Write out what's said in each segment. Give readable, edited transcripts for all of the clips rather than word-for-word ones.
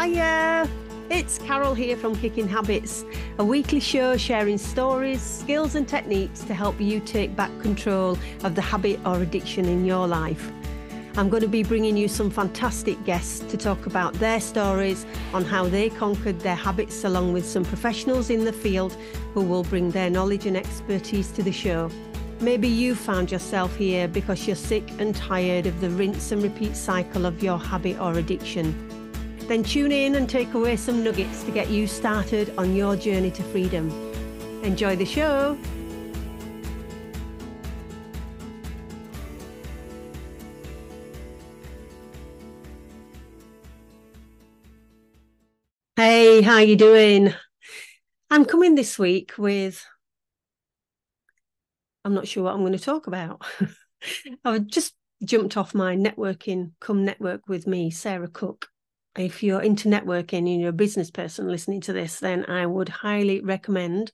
Hiya, it's Carol here from Kicking Habits, a weekly show sharing stories, skills and techniques to help you take back control of the habit or addiction in your life. I'm going to be bringing you some fantastic guests to talk about their stories on how they conquered their habits, along with some professionals in the field who will bring their knowledge and expertise to the show. Maybe you found yourself here because you're sick and tired of the rinse and repeat cycle of your habit or addiction. Then tune in and take away some nuggets to get you started on your journey to freedom. Enjoy the show. Hey, how you doing? I'm coming this week with, I'm not sure what I'm going to talk about. I've just jumped off my networking, Come Network With Me, Sarah Cook. If you're into networking and you're a business person listening to this, then I would highly recommend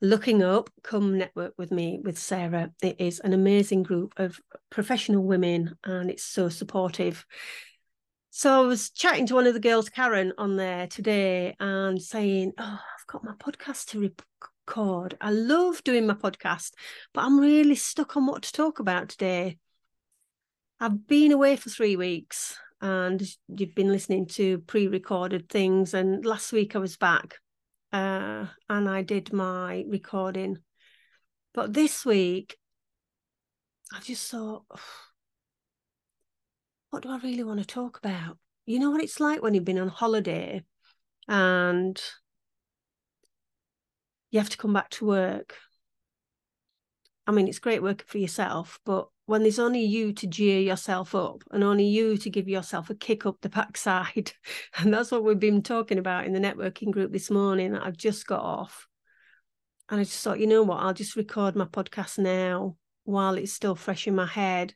looking up Come Network With Me with Sarah. It is an amazing group of professional women and it's so supportive. So I was chatting to one of the girls, Karen, on there today and saying, oh, I've got my podcast to record. I love doing my podcast, but I'm really stuck on what to talk about today. I've been away for 3 weeks. And you've been listening to pre-recorded things. And last week I was back and I did my recording. But this week, I just thought, what do I really want to talk about? You know what it's like when you've been on holiday and you have to come back to work. I mean, it's great working for yourself, but when there's only you to gear yourself up and only you to give yourself a kick up the backside. And that's what we've been talking about in the networking group this morning that I've just got off. And I just thought, you know what, I'll just record my podcast now while it's still fresh in my head.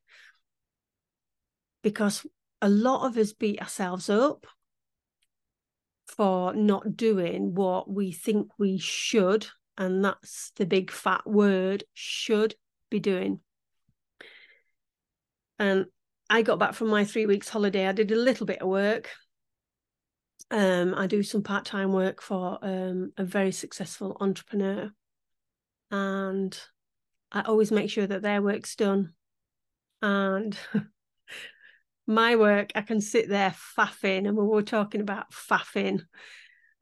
Because a lot of us beat ourselves up for not doing what we think we should. And that's the big fat word, should be doing. And I got back from my 3 weeks holiday. I did a little bit of work. I do some part-time work for a very successful entrepreneur. And I always make sure that their work's done. And my work, I can sit there faffing. And we were talking about faffing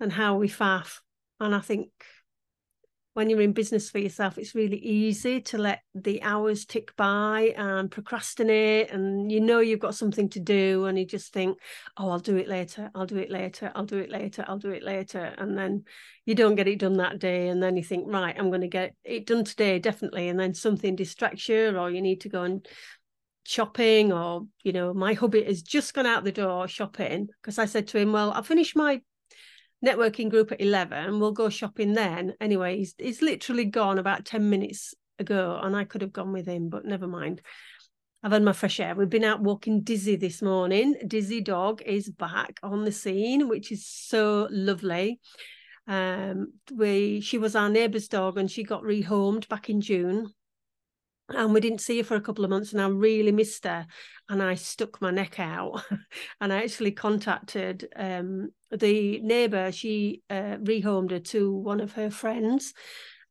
and how we faff. And I think when you're in business for yourself, it's really easy to let the hours tick by and procrastinate. And you know you've got something to do and you just think, oh, I'll do it later. I'll do it later. I'll do it later. I'll do it later. And then you don't get it done that day. And then you think, right, I'm going to get it done today, definitely. And then something distracts you or you need to go and shopping or, you know, my hubby has just gone out the door shopping because I said to him, well, I'll finish my networking group at 11, we'll go shopping then. Anyway, he's literally gone about 10 minutes ago and I could have gone with him, but never mind. I've had my fresh air. We've been out walking Dizzy this morning. Dizzy Dog is back on the scene, which is so lovely. She was our neighbour's dog and she got rehomed back in June. And we didn't see her for a couple of months and I really missed her and I stuck my neck out and I actually contacted the neighbour. She rehomed her to one of her friends.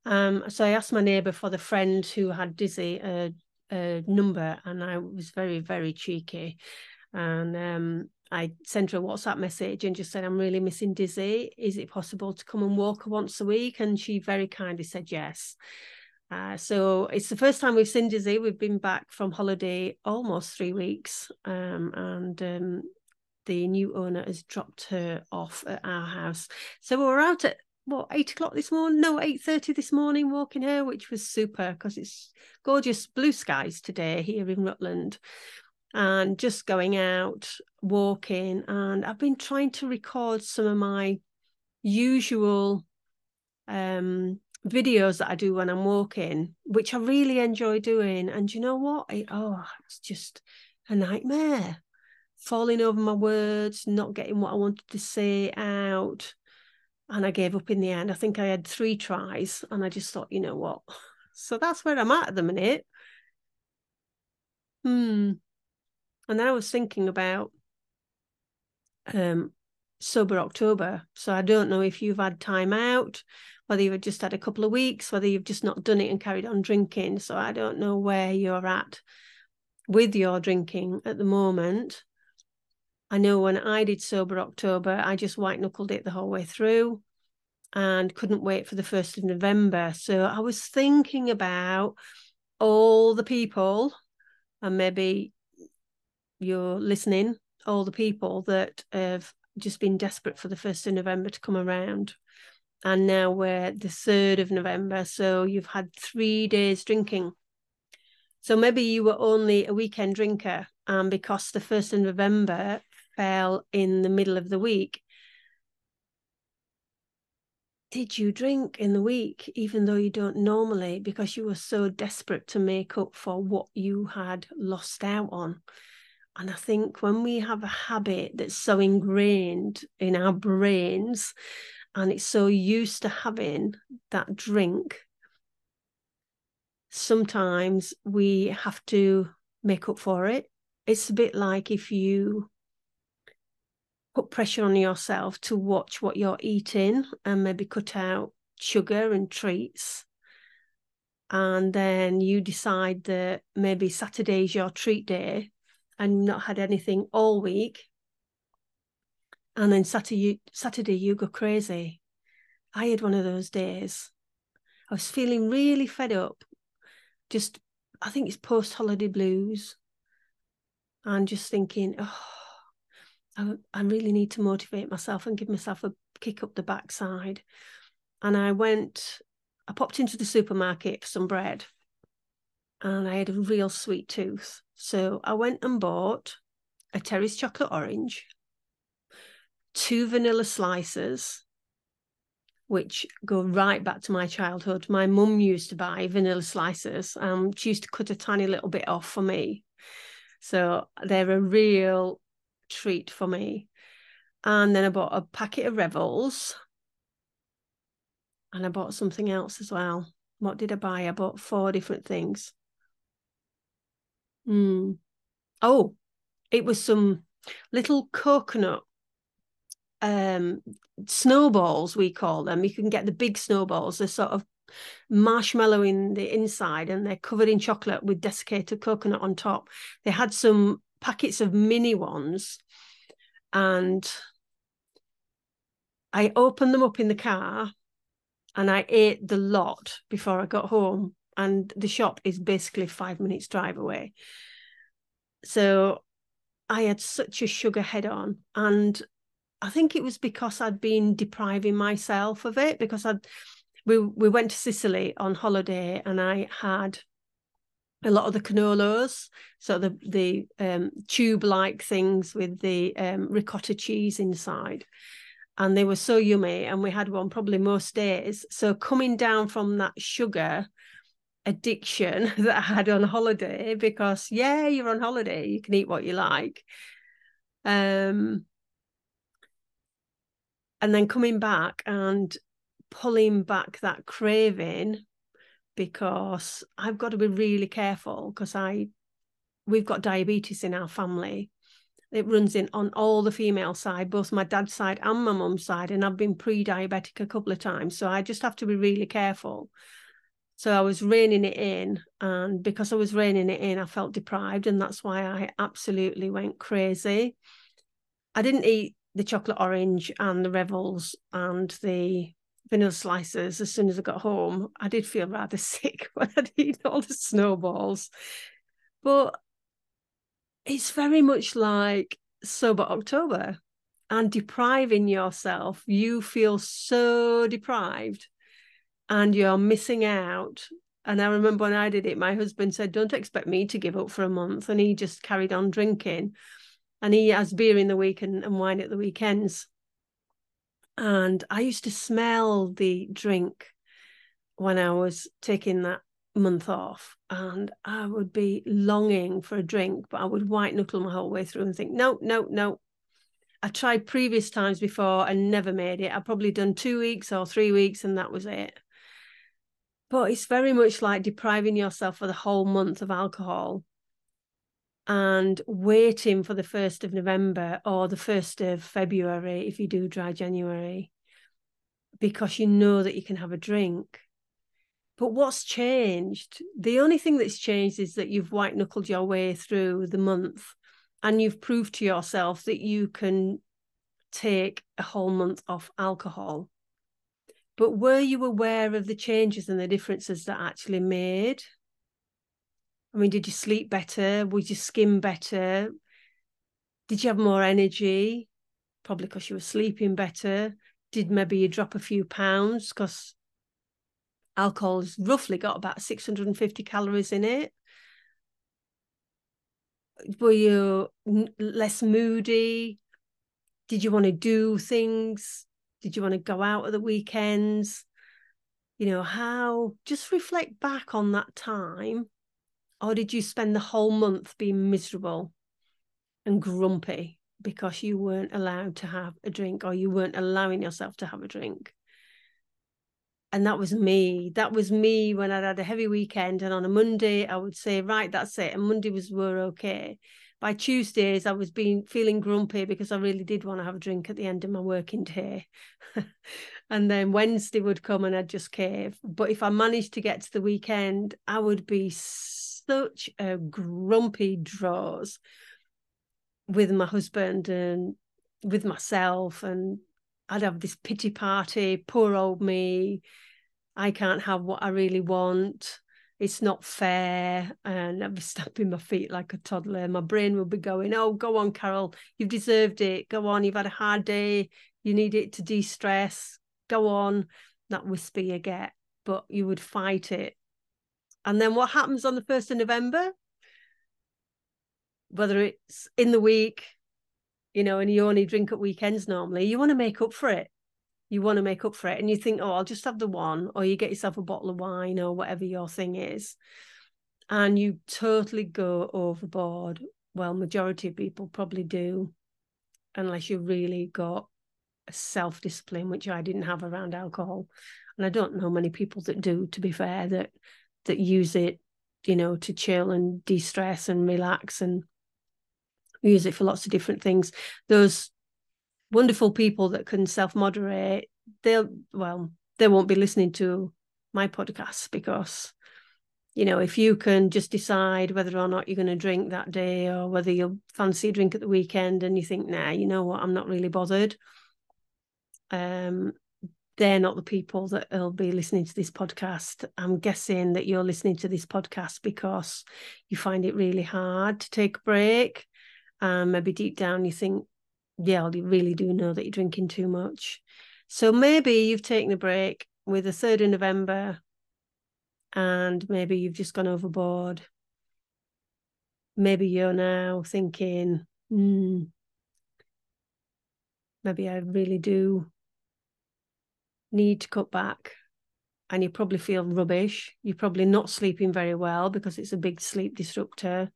So I asked my neighbour for the friend who had Dizzy a number and I was very, very cheeky. And I sent her a WhatsApp message and just said, I'm really missing Dizzy. Is it possible to come and walk her once a week? And she very kindly said yes. So it's the first time we've seen Dizzy. We've been back from holiday almost 3 weeks the new owner has dropped her off at our house. So we were out at, 8 o'clock this morning? No, 8:30 this morning walking her, which was super because it's gorgeous blue skies today here in Rutland. And just going out, walking. And I've been trying to record some of my usual videos that I do when I'm walking, which I really enjoy doing. And you know what? It's just a nightmare. Falling over my words, not getting what I wanted to say out. And I gave up in the end. I think I had 3 tries and I just thought, you know what? So that's where I'm at the minute. And then I was thinking about Sober October. So I don't know if you've had time out, whether you've just had a couple of weeks, whether you've just not done it and carried on drinking. So I don't know where you're at with your drinking at the moment. I know when I did Sober October, I just white-knuckled it the whole way through and couldn't wait for the 1st of November. So I was thinking about all the people, and maybe you're listening, all the people that have just been desperate for the 1st of November to come around. And now we're the 3rd of November. So you've had 3 days drinking. So maybe you were only a weekend drinker. And because the 1st of November fell in the middle of the week, did you drink in the week, even though you don't normally, because you were so desperate to make up for what you had lost out on? And I think when we have a habit that's so ingrained in our brains, and it's so used to having that drink, sometimes we have to make up for it. It's a bit like if you put pressure on yourself to watch what you're eating and maybe cut out sugar and treats. And then you decide that maybe Saturday's your treat day and not had anything all week. And then Saturday you go crazy. I had one of those days. I was feeling really fed up. Just, I think it's post-holiday blues. And just thinking, oh, I really need to motivate myself and give myself a kick up the backside. And I popped into the supermarket for some bread. And I had a real sweet tooth. So I went and bought a Terry's chocolate orange, 2 vanilla slices, which go right back to my childhood. My mum used to buy vanilla slices. She used to cut a tiny little bit off for me. So they're a real treat for me. And then I bought a packet of Revels. And I bought something else as well. What did I buy? I bought 4 different things. Oh, it was some little coconut snowballs, we call them. You can get the big snowballs. They're sort of marshmallow in the inside and they're covered in chocolate with desiccated coconut on top. They had some packets of mini ones, and I opened them up in the car and I ate the lot before I got home, and the shop is basically 5 minutes drive away. So I had such a sugar head on, and I think it was because I'd been depriving myself of it, because we went to Sicily on holiday and I had a lot of the cannolos, so the tube-like things with the ricotta cheese inside. And they were so yummy, and we had one probably most days. So coming down from that sugar addiction that I had on holiday, because, yeah, you're on holiday, you can eat what you like. And then coming back and pulling back that craving, because I've got to be really careful, because we've got diabetes in our family. It runs in on all the female side, both my dad's side and my mum's side, and I've been pre-diabetic a couple of times, so I just have to be really careful. So I was reining it in, and because I was reining it in, I felt deprived, and that's why I absolutely went crazy. I didn't eat the chocolate orange and the Revels and the vanilla slices as soon as I got home. I did feel rather sick when I'd eaten all the snowballs. But it's very much like Sober October and depriving yourself. You feel so deprived and you're missing out. And I remember when I did it, my husband said, don't expect me to give up for a month. And he just carried on drinking. And he has beer in the week and wine at the weekends. And I used to smell the drink when I was taking that month off, and I would be longing for a drink, but I would white knuckle my whole way through and think, no, no, no. I tried previous times before and never made it. I'd probably done 2 weeks or 3 weeks and that was it. But it's very much like depriving yourself for the whole month of alcohol and waiting for the 1st of November or the 1st of February if you do dry January, because you know that you can have a drink. But what's changed? The only thing that's changed is that you've white-knuckled your way through the month and you've proved to yourself that you can take a whole month off alcohol. But were you aware of the changes and the differences that actually made? I mean, did you sleep better? Was your skin better? Did you have more energy? Probably because you were sleeping better. Did maybe you drop a few pounds? Because alcohol's roughly got about 650 calories in it. Were you less moody? Did you want to do things? Did you want to go out at the weekends? You know, how, just reflect back on that time. Or did you spend the whole month being miserable and grumpy because you weren't allowed to have a drink, or you weren't allowing yourself to have a drink? And that was me. That was me when I'd had a heavy weekend, and on a Monday I would say, right, that's it. And Monday were okay. By Tuesdays I was feeling grumpy because I really did want to have a drink at the end of my working day. And then Wednesday would come and I'd just cave. But if I managed to get to the weekend, I would be such a grumpy draws with my husband and with myself, and I'd have this pity party, poor old me, I can't have what I really want, it's not fair, and I'd be stamping my feet like a toddler. My brain would be going, oh, go on, Carol, you've deserved it, go on, you've had a hard day, you need it to de-stress, go on, that whisper you get, but you would fight it. And then what happens on the 1st of November? Whether it's in the week, you know, and you only drink at weekends normally, you want to make up for it. You want to make up for it. And you think, oh, I'll just have the one, or you get yourself a bottle of wine or whatever your thing is. And you totally go overboard. Well, majority of people probably do, unless you really got a self-discipline, which I didn't have around alcohol. And I don't know many people that do, to be fair, that use it, you know, to chill and de-stress and relax, and we use it for lots of different things. Those wonderful people that can self-moderate, they won't be listening to my podcast, because, you know, if you can just decide whether or not you're going to drink that day, or whether you'll fancy a drink at the weekend, and you think, nah, you know what, I'm not really bothered. They're not the people that will be listening to this podcast. I'm guessing that you're listening to this podcast because you find it really hard to take a break. Maybe deep down you think, yeah, you really do know that you're drinking too much. So maybe you've taken a break with the 3rd of November, and maybe you've just gone overboard. Maybe you're now thinking, maybe I really do need to cut back. And you probably feel rubbish. You're probably not sleeping very well because it's a big sleep disruptor.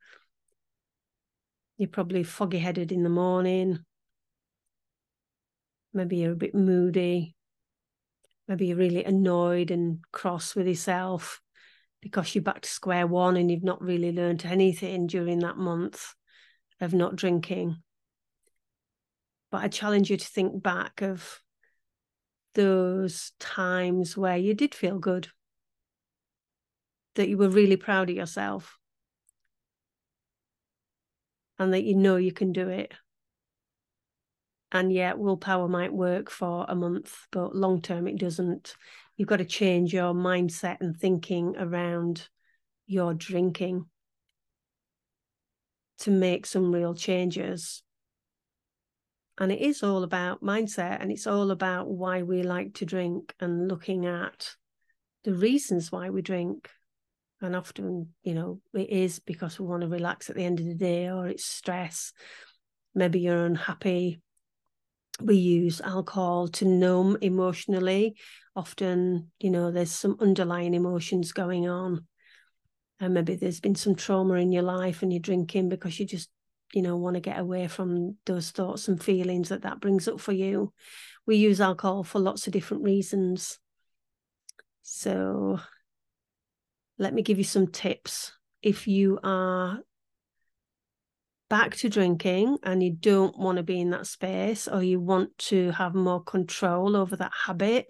You're probably foggy-headed in the morning. Maybe you're a bit moody. Maybe you're really annoyed and cross with yourself because you're back to square one and you've not really learned anything during that month of not drinking. But I challenge you to think back of those times where you did feel good, that you were really proud of yourself, and that you know you can do it. And yet willpower might work for a month, but long term it doesn't. You've got to change your mindset and thinking around your drinking to make some real changes. And it is all about mindset, and it's all about why we like to drink and looking at the reasons why we drink. And often, you know, it is because we want to relax at the end of the day, or it's stress. Maybe you're unhappy. We use alcohol to numb emotionally. Often, you know, there's some underlying emotions going on. And maybe there's been some trauma in your life and you're drinking because you just, you know, want to get away from those thoughts and feelings that brings up for you. We use alcohol for lots of different reasons. So let me give you some tips. If you are back to drinking and you don't want to be in that space, or you want to have more control over that habit,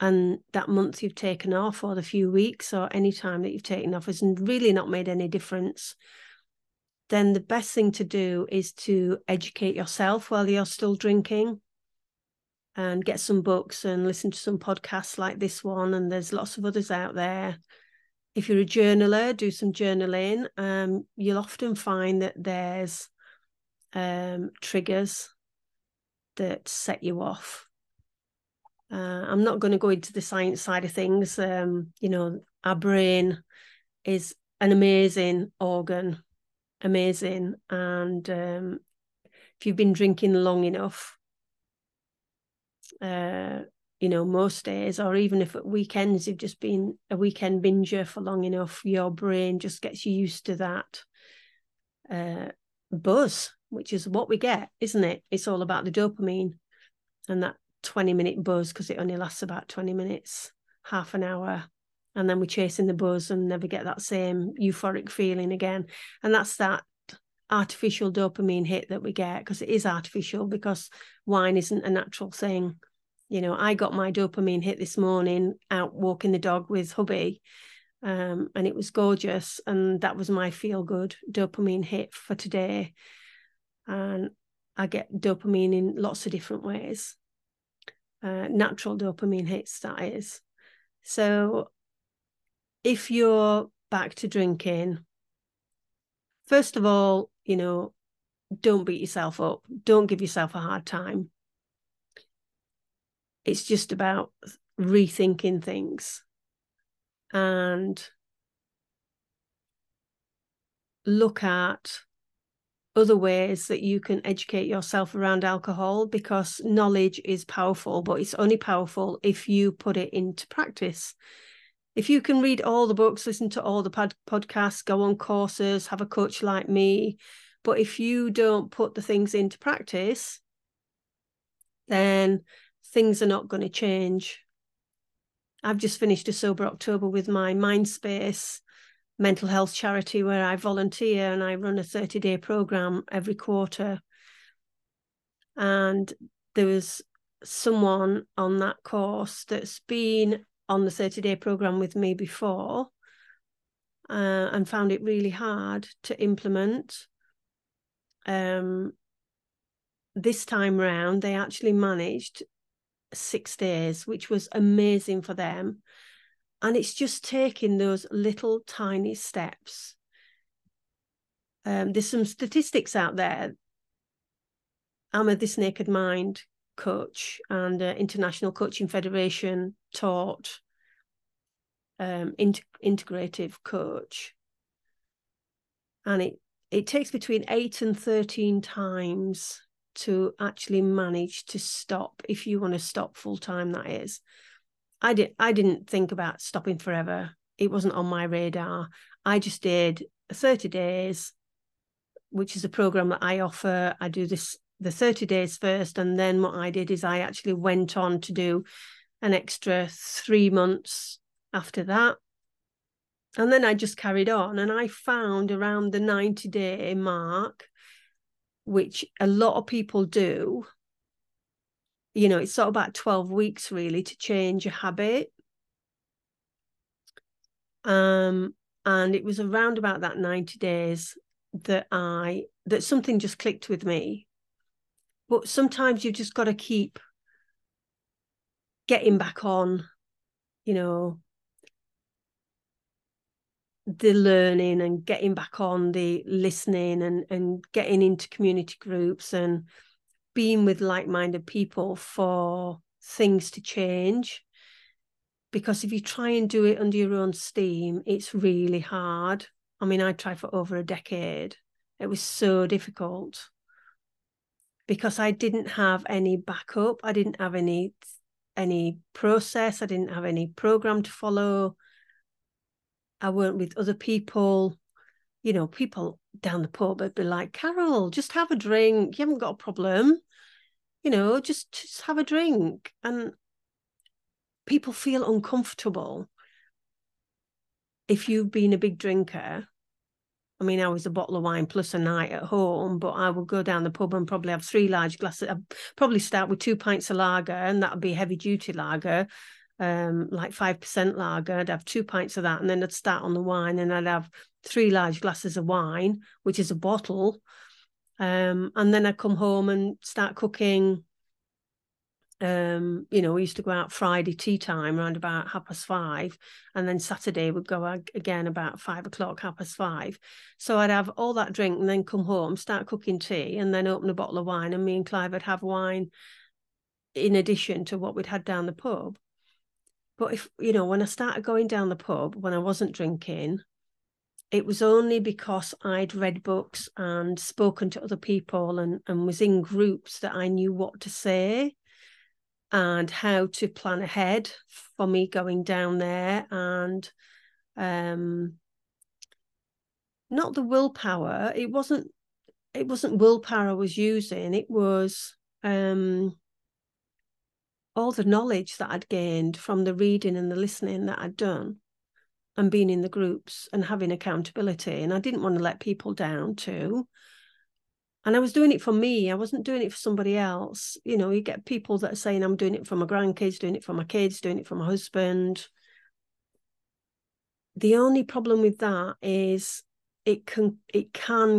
and that month you've taken off or the few weeks or any time that you've taken off has really not made any difference, then the best thing to do is to educate yourself while you're still drinking and get some books and listen to some podcasts like this one. And there's lots of others out there. If you're a journaler, do some journaling. You'll often find that there's triggers that set you off. I'm not going to go into the science side of things. You know, our brain is an amazing organ, amazing. And if you've been drinking long enough, you know, most days, or even if at weekends you've just been a weekend binger for long enough, your brain just gets used to that buzz, which is what we get, isn't it? It's all about the dopamine and that 20-minute buzz, because it only lasts about 20 minutes, half an hour, and then we're chasing the buzz and never get that same euphoric feeling again. And that's that artificial dopamine hit that we get, because it is artificial, because wine isn't a natural thing. You know, I got my dopamine hit this morning out walking the dog with hubby, and it was gorgeous. And that was my feel-good dopamine hit for today. And I get dopamine in lots of different ways. Natural dopamine hits, that is. So if you're back to drinking, first of all, you know, don't beat yourself up. Don't give yourself a hard time. It's just about rethinking things and look at other ways that you can educate yourself around alcohol, because knowledge is powerful, but it's only powerful if you put it into practice. If you can read all the books, listen to all the podcasts, go on courses, have a coach like me, but if you don't put the things into practice, then things are not going to change. I've just finished a Sober October with my Mindspace mental health charity, where I volunteer and I run a 30-day program every quarter. And there was someone on that course that's been on the 30-day program with me before and found it really hard to implement. This time round, they actually managed 6 days, which was amazing for them. And it's just taking those little tiny steps. There's some statistics out there. I'm a This Naked Mind coach, and International Coaching Federation taught integrative coach. And it takes between 8 and 13 times to actually manage to stop, if you want to stop full time, that is. I didn't think about stopping forever. It wasn't on my radar. I just did 30 days, which is a program that I offer. I do this, the 30 days first, and then what I did is I actually went on to do an extra 3 months after that. And then I just carried on, and I found around the 90-day mark, which a lot of people do, you know, it's sort of about 12 weeks really to change a habit. And it was around about that 90 days that something just clicked with me. But sometimes you've just got to keep getting back on, you know, the learning and getting back on the listening and getting into community groups and being with like-minded people for things to change. Because if you try and do it under your own steam, it's really hard. I mean, I tried for over a decade. It was so difficult because I didn't have any backup. I didn't have any process. I didn't have any program to follow. I weren't with other people. You know, people down the pub would be like, Carol, just have a drink. You haven't got a problem. You know, just have a drink. And people feel uncomfortable if you've been a big drinker I mean, I was a bottle of wine plus a night at home, but I would go down the pub and probably have three large glasses. I'd probably start with 2 pints of lager, and that would be heavy duty lager, like 5% lager. I'd have 2 pints of that, and then I'd start on the wine, and I'd have 3 large glasses of wine, which is a bottle. And then I'd come home and start cooking. You know, we used to go out Friday tea time around about 5:30, and then Saturday would go again about 5 o'clock, 5:30. So I'd have all that drink and then come home, start cooking tea, and then open a bottle of wine, and me and Clive would have wine in addition to what we'd had down the pub. But if, you know, when I started going down the pub, when I wasn't drinking, it was only because I'd read books and spoken to other people and was in groups that I knew what to say and how to plan ahead for me going down there, and not the willpower. It wasn't willpower I was using. It was all the knowledge that I'd gained from the reading and the listening that I'd done, and being in the groups and having accountability. And I didn't want to let people down too. And I was doing it for me. I wasn't doing it for somebody else. You know, you get people that are saying, I'm doing it for my grandkids, doing it for my kids, doing it for my husband. The only problem with that is it can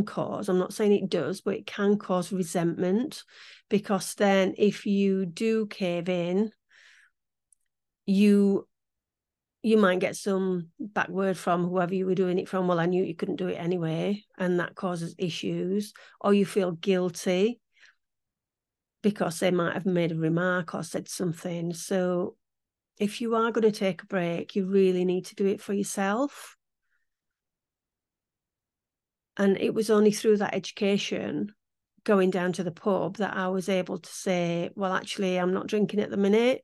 cause, I'm not saying it does, but it can cause resentment, because then if you do cave in, you might get some back word from whoever you were doing it from. Well, I knew you couldn't do it anyway, and that causes issues. Or you feel guilty because they might have made a remark or said something. So if you are going to take a break, you really need to do it for yourself. And it was only through that education, going down to the pub, that I was able to say, well, actually, I'm not drinking at the minute.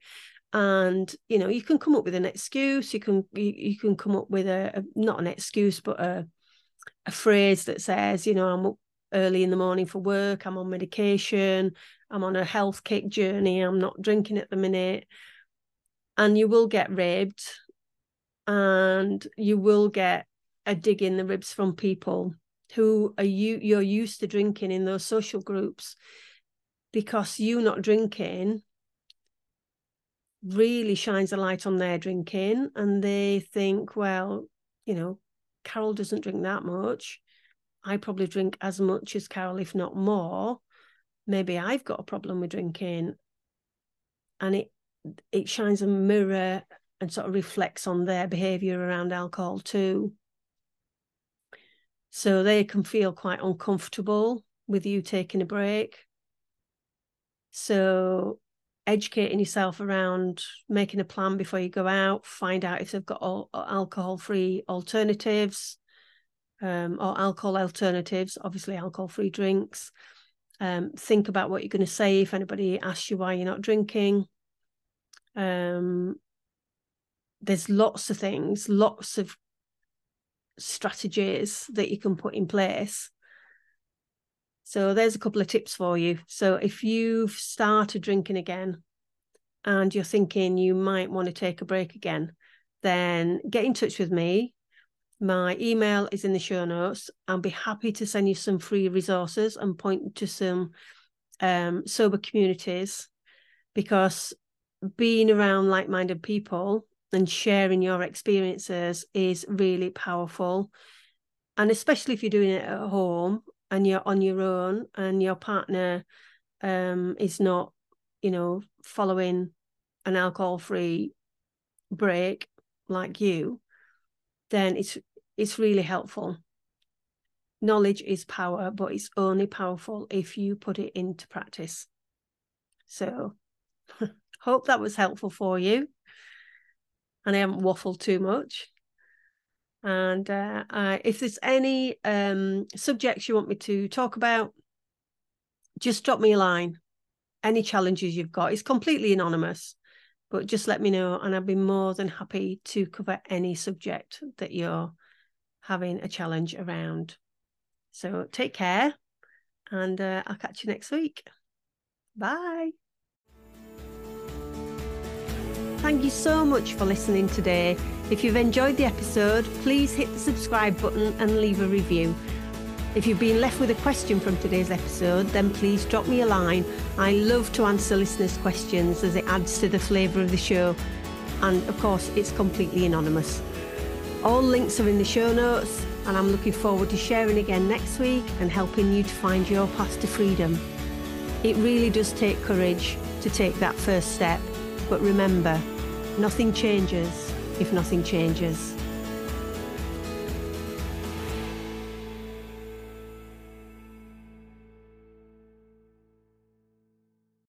And, you know, you can come up with an excuse. You can come up with a not an excuse, but a phrase that says, you know, I'm up early in the morning for work. I'm on medication. I'm on a health kick journey. I'm not drinking at the minute. And you will get ribbed, and you will get a dig in the ribs from people who are you're used to drinking in those social groups, because you not drinking really shines a light on their drinking, and they think, well, you know, Carol doesn't drink that much. I probably drink as much as Carol, if not more. Maybe I've got a problem with drinking. And it shines a mirror and sort of reflects on their behaviour around alcohol too. So they can feel quite uncomfortable with you taking a break. So educating yourself around making a plan before you go out, find out if they've got alcohol-free alternatives, or alcohol alternatives, obviously alcohol-free drinks. Think about what you're going to say if anybody asks you why you're not drinking. There's lots of things, lots of strategies that you can put in place. So there's a couple of tips for you. So if you've started drinking again and you're thinking you might want to take a break again, then get in touch with me. My email is in the show notes. I'll be happy to send you some free resources and point to some sober communities, because being around like-minded people and sharing your experiences is really powerful. And especially if you're doing it at home, and you're on your own, and your partner is not, you know, following an alcohol-free break like you, then it's really helpful. Knowledge is power, but it's only powerful if you put it into practice. So hope that was helpful for you, and I haven't waffled too much. And if there's any subjects you want me to talk about, just drop me a line. Any challenges you've got. It's completely anonymous, but just let me know, and I'll be more than happy to cover any subject that you're having a challenge around. So take care, and I'll catch you next week. Bye. Thank you so much for listening today. If you've enjoyed the episode, please hit the subscribe button and leave a review. If you've been left with a question from today's episode, then please drop me a line. I love to answer listeners' questions as it adds to the flavour of the show. And of course, it's completely anonymous. All links are in the show notes, and I'm looking forward to sharing again next week and helping you to find your path to freedom. It really does take courage to take that first step, but remember, nothing changes if nothing changes.